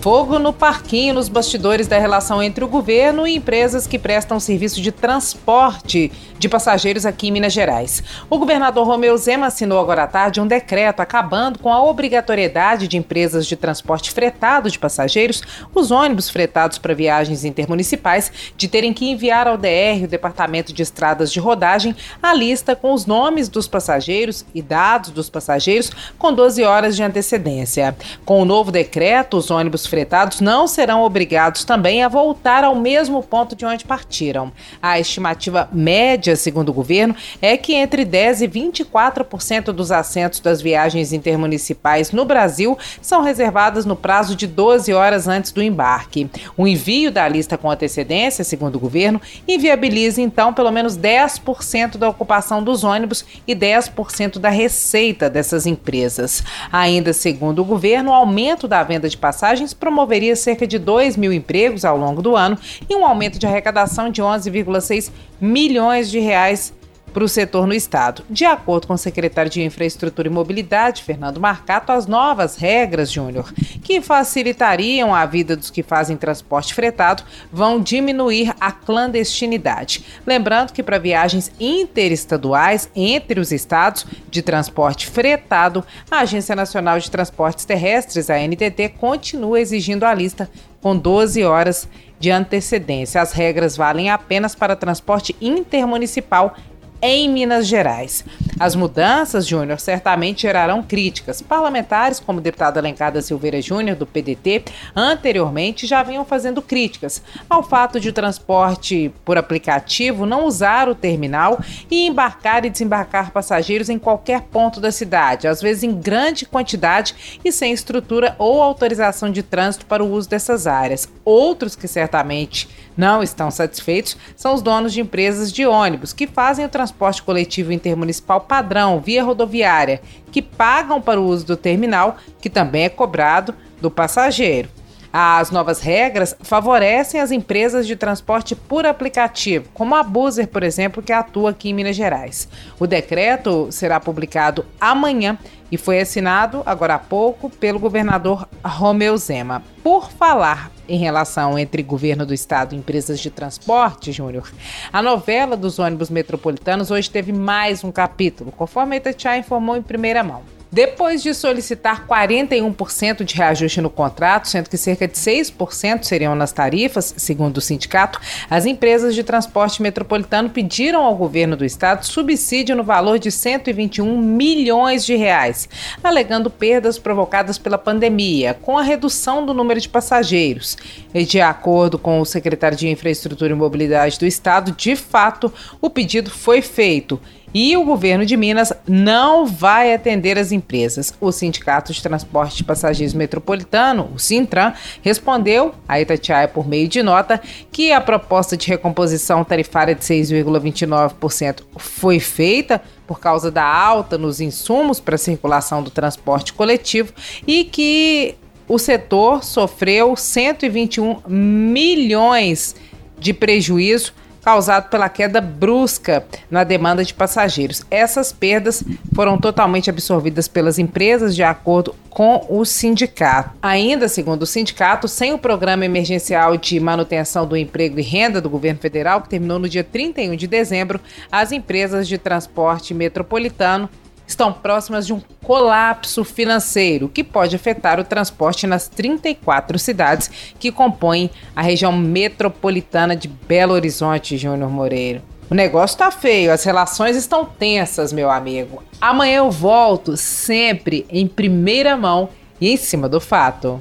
Fogo no parquinho nos bastidores da relação entre o governo e empresas que prestam serviço de transporte de passageiros aqui em Minas Gerais. O governador Romeu Zema assinou agora à tarde um decreto acabando com a obrigatoriedade de empresas de transporte fretado de passageiros, os ônibus fretados para viagens intermunicipais, de terem que enviar ao DER, o Departamento de Estradas de Rodagem, a lista com os nomes dos passageiros e dados dos passageiros com 12 horas de antecedência. Com o novo decreto, os ônibus fretados não serão obrigados também a voltar ao mesmo ponto de onde partiram. A estimativa média, segundo o governo, é que entre 10% e 24% dos assentos das viagens intermunicipais no Brasil são reservadas no prazo de 12 horas antes do embarque. O envio da lista com antecedência, segundo o governo, inviabiliza então pelo menos 10% da ocupação dos ônibus e 10% da receita dessas empresas. Ainda segundo o governo, o aumento da venda de passagens promoveria cerca de 2 mil empregos ao longo do ano e um aumento de arrecadação de 11,6 milhões de reais para o setor no estado. De acordo com o secretário de Infraestrutura e Mobilidade, Fernando Marcato, as novas regras, Júnior, que facilitariam a vida dos que fazem transporte fretado, vão diminuir a clandestinidade. Lembrando que para viagens interestaduais entre os estados de transporte fretado, a Agência Nacional de Transportes Terrestres, a ANTT, continua exigindo a lista com 12 horas de antecedência. As regras valem apenas para transporte intermunicipal em Minas Gerais. As mudanças, Júnior, certamente gerarão críticas. Parlamentares, como o deputado Alencar da Silveira Júnior, do PDT, anteriormente já vinham fazendo críticas ao fato de o transporte por aplicativo não usar o terminal e embarcar e desembarcar passageiros em qualquer ponto da cidade, às vezes em grande quantidade e sem estrutura ou autorização de trânsito para o uso dessas áreas. Outros que certamente não estão satisfeitos são os donos de empresas de ônibus, que fazem o transporte coletivo intermunicipal padrão via rodoviária, que pagam para o uso do terminal, que também é cobrado do passageiro. As novas regras favorecem as empresas de transporte por aplicativo, como a Buser, por exemplo, que atua aqui em Minas Gerais. O decreto será publicado amanhã e foi assinado agora há pouco pelo governador Romeu Zema. Por falar em relação entre governo do estado e empresas de transporte, Júnior, a novela dos ônibus metropolitanos hoje teve mais um capítulo, conforme a Itachiá informou em primeira mão. Depois de solicitar 41% de reajuste no contrato, sendo que cerca de 6% seriam nas tarifas, segundo o sindicato, as empresas de transporte metropolitano pediram ao governo do estado subsídio no valor de 121 milhões de reais, alegando perdas provocadas pela pandemia, com a redução do número de passageiros. E de acordo com o secretário de Infraestrutura e Mobilidade do estado, de fato, o pedido foi feito. E o governo de Minas não vai atender as empresas. O Sindicato de Transporte de Passageiros Metropolitano, o Sintran, respondeu à Itatiaia por meio de nota que a proposta de recomposição tarifária de 6,29% foi feita por causa da alta nos insumos para a circulação do transporte coletivo e que o setor sofreu 121 milhões de prejuízo causado pela queda brusca na demanda de passageiros. Essas perdas foram totalmente absorvidas pelas empresas, de acordo com o sindicato. Ainda, segundo o sindicato, sem o Programa Emergencial de Manutenção do Emprego e Renda do Governo Federal, que terminou no dia 31 de dezembro, as empresas de transporte metropolitano estão próximas de um colapso financeiro, que pode afetar o transporte nas 34 cidades que compõem a região metropolitana de Belo Horizonte, Júnior Moreira. O negócio tá feio, as relações estão tensas, meu amigo. Amanhã eu volto, sempre em primeira mão e em cima do fato.